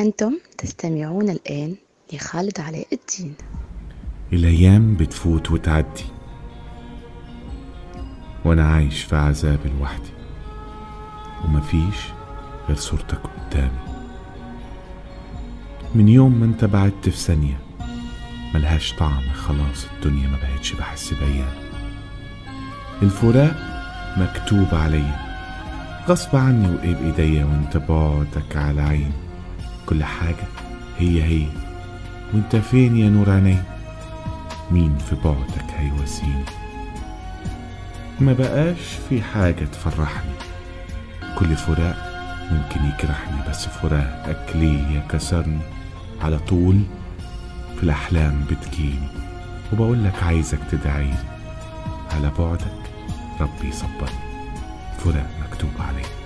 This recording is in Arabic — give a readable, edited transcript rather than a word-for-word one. أنتم تستمعون الآن لخالد علاء الدين. الأيام بتفوت وتعدي وأنا عايش في عذاب لوحدي ومفيش غير صورتك قدامي. من يوم ما أنت بعدت في ثانية ملهاش طعم، خلاص الدنيا ما بقتش بحس بيا. الفراق مكتوب عليا غصب عني وقيب إيديا، وأنت بعدك على عين كل حاجة هي وأنت فين يا نور عيني؟ مين في بعدك هيواسيني؟ ما بقاش في حاجة تفرحني، كل فراق ممكن يجرحني، بس فراقك ليا كسرني. على طول في الأحلام بتجيني وبقولك عايزك تدعيلي، على بعدك ربي يصبرني، فراق مكتوب عليا.